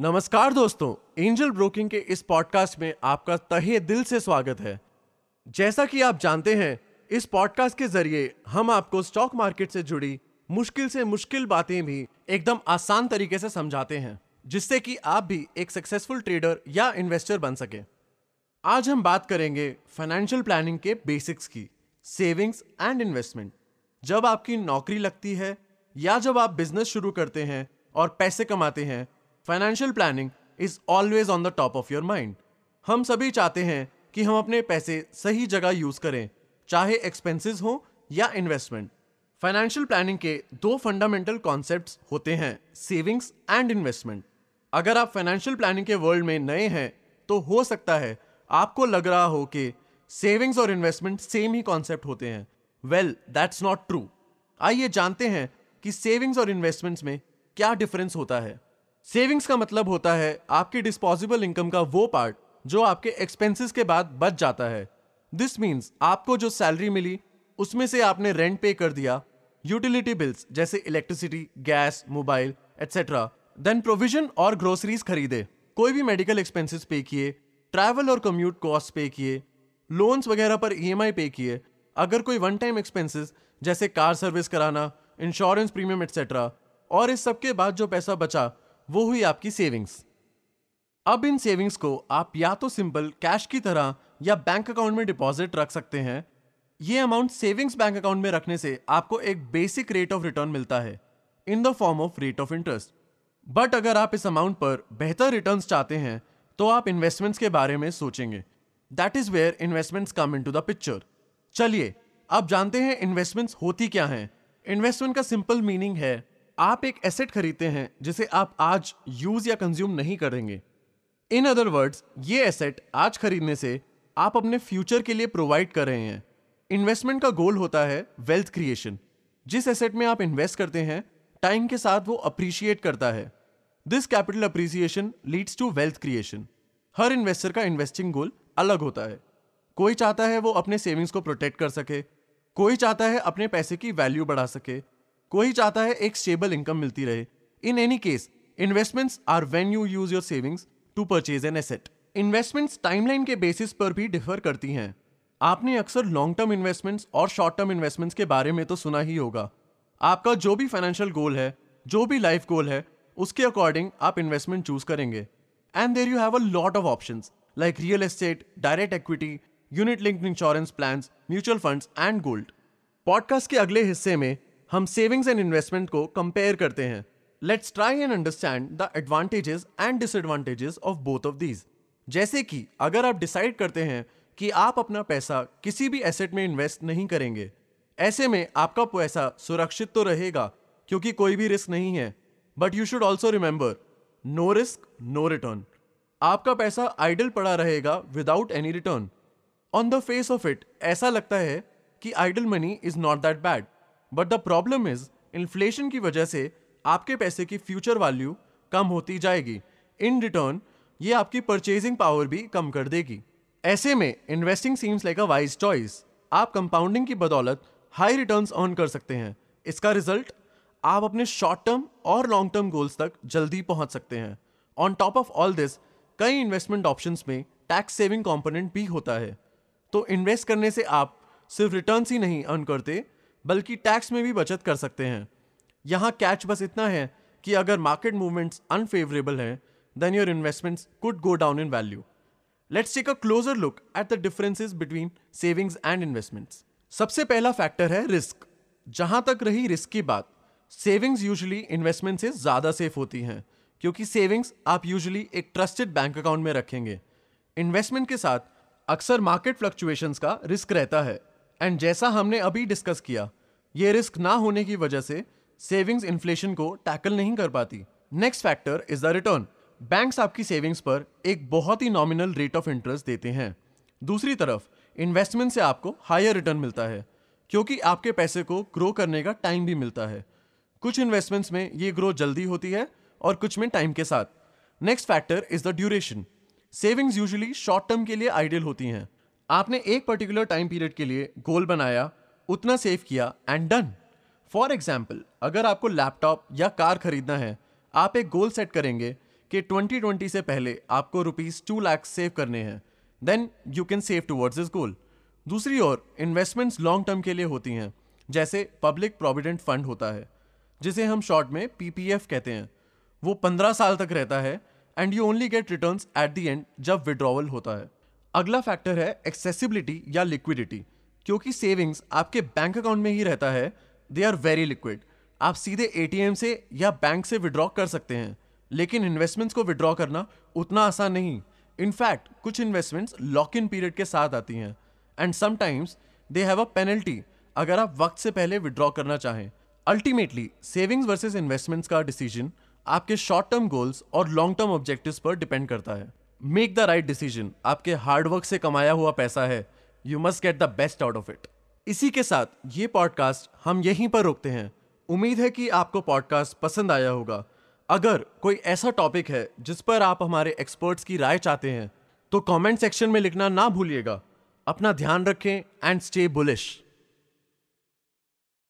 नमस्कार दोस्तों, angel broking के इस पॉडकास्ट में आपका तहे दिल से स्वागत है। जैसा कि आप जानते हैं, इस पॉडकास्ट के जरिए हम आपको स्टॉक मार्केट से जुड़ी मुश्किल से मुश्किल बातें भी एकदम आसान तरीके से समझाते हैं, जिससे कि आप भी एक सक्सेसफुल ट्रेडर या इन्वेस्टर बन सके। आज हम बात करेंगे फाइनेंशियल प्लानिंग के बेसिक्स की, सेविंग्स एंड इन्वेस्टमेंट। जब आपकी नौकरी लगती है या जब आप बिजनेस शुरू करते हैं और पैसे कमाते हैं, financial planning is always on the top of your mind. हम सभी चाहते हैं कि हम अपने पैसे सही जगह यूज करें, चाहे एक्सपेंसेस हो या इन्वेस्टमेंट। फाइनेंशियल प्लानिंग के दो फंडामेंटल कॉन्सेप्ट्स होते हैं, सेविंग्स एंड इन्वेस्टमेंट। अगर आप फाइनेंशियल प्लानिंग के वर्ल्ड में नए हैं तो हो सकता है आपको लग रहा हो कि सेविंग्स और इन्वेस्टमेंट सेम ही कॉन्सेप्ट होते हैं। Well, that's not true. आइए जानते हैं कि सेविंग्स और इन्वेस्टमेंट्स में क्या डिफरेंस होता है। सेविंग्स का मतलब होता है आपके डिस्पोजेबल इनकम का वो पार्ट जो आपके एक्सपेंसेस के बाद बच जाता है। दिस मीन्स आपको जो सैलरी मिली उसमें से आपने रेंट पे कर दिया, यूटिलिटी बिल्स जैसे electricity, gas, mobile etcetera, then provision और ग्रोसरीज खरीदे, कोई भी मेडिकल एक्सपेंसेस पे किए, ट्रैवल और कम्यूट कॉस्ट पे किए, लोन्स वगैरह पर EMI पे किए, अगर कोई वन टाइम एक्सपेंसेस जैसे कार सर्विस कराना, इंश्योरेंस प्रीमियम एटसेट्रा, और इस सब के बाद जो पैसा बचा वो हुई आपकी सेविंग्स। अब इन सेविंग्स को आप या तो सिंपल कैश की तरह या बैंक अकाउंट में डिपॉजिट रख सकते हैं। ये अमाउंट सेविंग्स बैंक अकाउंट में रखने से आपको एक बेसिक रेट ऑफ रिटर्न मिलता है in the form of rate of interest. But अगर आप इस अमाउंट पर बेहतर रिटर्न्स चाहते हैं तो आप इन्वेस्टमेंट्स के बारे में सोचेंगे। That is where investments come into the picture. चलिए आप जानते हैं इन्वेस्टमेंट्स होती क्या हैं। इन्वेस्टमेंट का सिंपल मीनिंग है आप एक एसेट खरीदते हैं जिसे आप आज यूज या कंज्यूम नहीं करेंगे। इन अदर वर्ड्स, ये एसेट आज खरीदने से आप अपने फ्यूचर के लिए प्रोवाइड कर रहे हैं। इन्वेस्टमेंट का गोल होता है वेल्थ क्रिएशन। जिस एसेट में आप इन्वेस्ट करते हैं टाइम के साथ वो अप्रिशिएट करता है। This capital appreciation leads to wealth creation. हर इन्वेस्टर का इन्वेस्टिंग गोल अलग होता है। कोई चाहता है वो अपने सेविंग्स को प्रोटेक्ट कर सके, कोई चाहता है अपने पैसे की वैल्यू बढ़ा सके, कोई चाहता है एक स्टेबल इनकम मिलती रहे। In any case, investments are when you use your savings to purchase an asset. Investments timeline के बेसिस पर भी डिफर करती हैं। आपने अक्सर लॉन्ग टर्म इन्वेस्टमेंट्स और शॉर्ट टर्म इन्वेस्टमेंट्स के बारे में तो सुना ही होगा। आपका जो भी फाइनेंशियल गोल है, जो भी लाइफ गोल है, उसके अकॉर्डिंग आप इन्वेस्टमेंट चूज करेंगे। And there you have a lot of options like real estate, direct equity, unit linked insurance plans, mutual funds and gold. Podcast के अगले हिस्से में हम सेविंग्स एंड इन्वेस्टमेंट को कंपेयर करते हैं। Let's try and understand the advantages and disadvantages of both of these. जैसे कि अगर आप डिसाइड करते हैं कि आप अपना पैसा किसी भी एसेट में इन्वेस्ट नहीं करेंगे, ऐसे में आपका पैसा सुरक्षित तो रहेगा क्योंकि कोई भी रिस्क नहीं है। But you should also remember, no risk no return. आपका पैसा आइडल पड़ा रहेगा without any return. On the face of it ऐसा लगता है कि idle money is not that bad, but the problem is inflation की वजह से आपके पैसे की फ्यूचर वैल्यू कम होती जाएगी। इन रिटर्न ये आपकी परचेजिंग पावर भी कम कर देगी। ऐसे में investing seems like a wise choice. आप कंपाउंडिंग की बदौलत हाई रिटर्न्स अर्न कर सकते हैं। इसका रिजल्ट, आप अपने शॉर्ट टर्म और लॉन्ग टर्म गोल्स तक जल्दी पहुंच सकते हैं। On top of all this, कई इन्वेस्टमेंट ऑप्शंस में टैक्स सेविंग कंपोनेंट भी होता है। तो इन्वेस्ट करने से आप सिर्फ रिटर्न्स ही नहीं अर्न करते बल्कि टैक्स में भी बचत कर सकते हैं। यहाँ कैच बस इतना है कि अगर मार्केट मूवमेंट्स अनफेवरेबल हैं, then your investments could go down in value. Let's take a closer look at the differences between savings and investments. सबसे पहला फैक्टर है रिस्क। जहाँ तक रही रिस्क की बात, सेविंग्स यूजुअली इन्वेस्टमेंट से ज़्यादा सेफ होती हैं क्योंकि सेविंग्स आप यूजुअली एक ट्रस्टेड बैंक अकाउंट में रखेंगे। इन्वेस्टमेंट के साथ अक्सर मार्केट फ्लक्चुएशंस का रिस्क रहता है, एंड जैसा हमने अभी डिस्कस किया, ये रिस्क ना होने की वजह से सेविंग्स इन्फ्लेशन को टैकल नहीं कर पाती। Next factor is the return. Banks आपकी सेविंग्स पर एक बहुत ही नॉमिनल रेट ऑफ इंटरेस्ट देते हैं। दूसरी तरफ इन्वेस्टमेंट से आपको हायर रिटर्न मिलता है क्योंकि आपके पैसे को ग्रो करने का टाइम भी मिलता है। कुछ इन्वेस्टमेंट्स में ये ग्रोथ जल्दी होती है और कुछ में टाइम के साथ। Next factor is the duration. Savings usually short term के लिए आइडियल होती हैं। आपने एक पर्टिकुलर टाइम पीरियड के लिए गोल बनाया, उतना सेव किया एंड डन। फॉर एग्जाम्पल, अगर आपको लैपटॉप या कार खरीदना है, आप एक गोल सेट करेंगे कि 2020 से पहले आपको ₹2 लाख सेव करने हैं, then you can save towards this goal. दूसरी ओर इन्वेस्टमेंट्स लॉन्ग टर्म के लिए होती हैं, जैसे पब्लिक प्रोविडेंट फंड होता है जिसे हम शॉर्ट में PPF कहते हैं। वो 15 साल तक रहता है and you only get returns at the end जब विड्रॉवल होता है। अगला फैक्टर है एक्सेसिबिलिटी या लिक्विडिटी। क्योंकि सेविंग्स आपके बैंक अकाउंट में ही रहता है, दे आर वेरी लिक्विड। आप सीधे ATM से या बैंक से विड्रॉ कर सकते हैं, लेकिन इन्वेस्टमेंट्स को विड्रॉ करना उतना आसान नहीं। इनफैक्ट कुछ इन्वेस्टमेंट्स लॉक इन पीरियड के साथ आती हैं and sometimes they have a penalty अगर आप वक्त से पहले विड्रॉ करना चाहें। अल्टीमेटली सेविंग्स वर्सेस इन्वेस्टमेंट्स का डिसीजन आपके शॉर्ट टर्म गोल्स और लॉन्ग टर्म ऑब्जेक्टिव्स पर डिपेंड करता है। Make the right decision. आपके हार्डवर्क से कमाया हुआ पैसा है, you must get the best out of it. इसी के साथ ये पॉडकास्ट हम यहीं पर रोकते हैं। उम्मीद है कि आपको पॉडकास्ट पसंद आया होगा। अगर कोई ऐसा टॉपिक है जिस पर आप हमारे एक्सपर्ट्स की राय चाहते हैं तो कमेंट सेक्शन में लिखना ना भूलिएगा। अपना ध्यान रखें एंड स्टे बुलिश।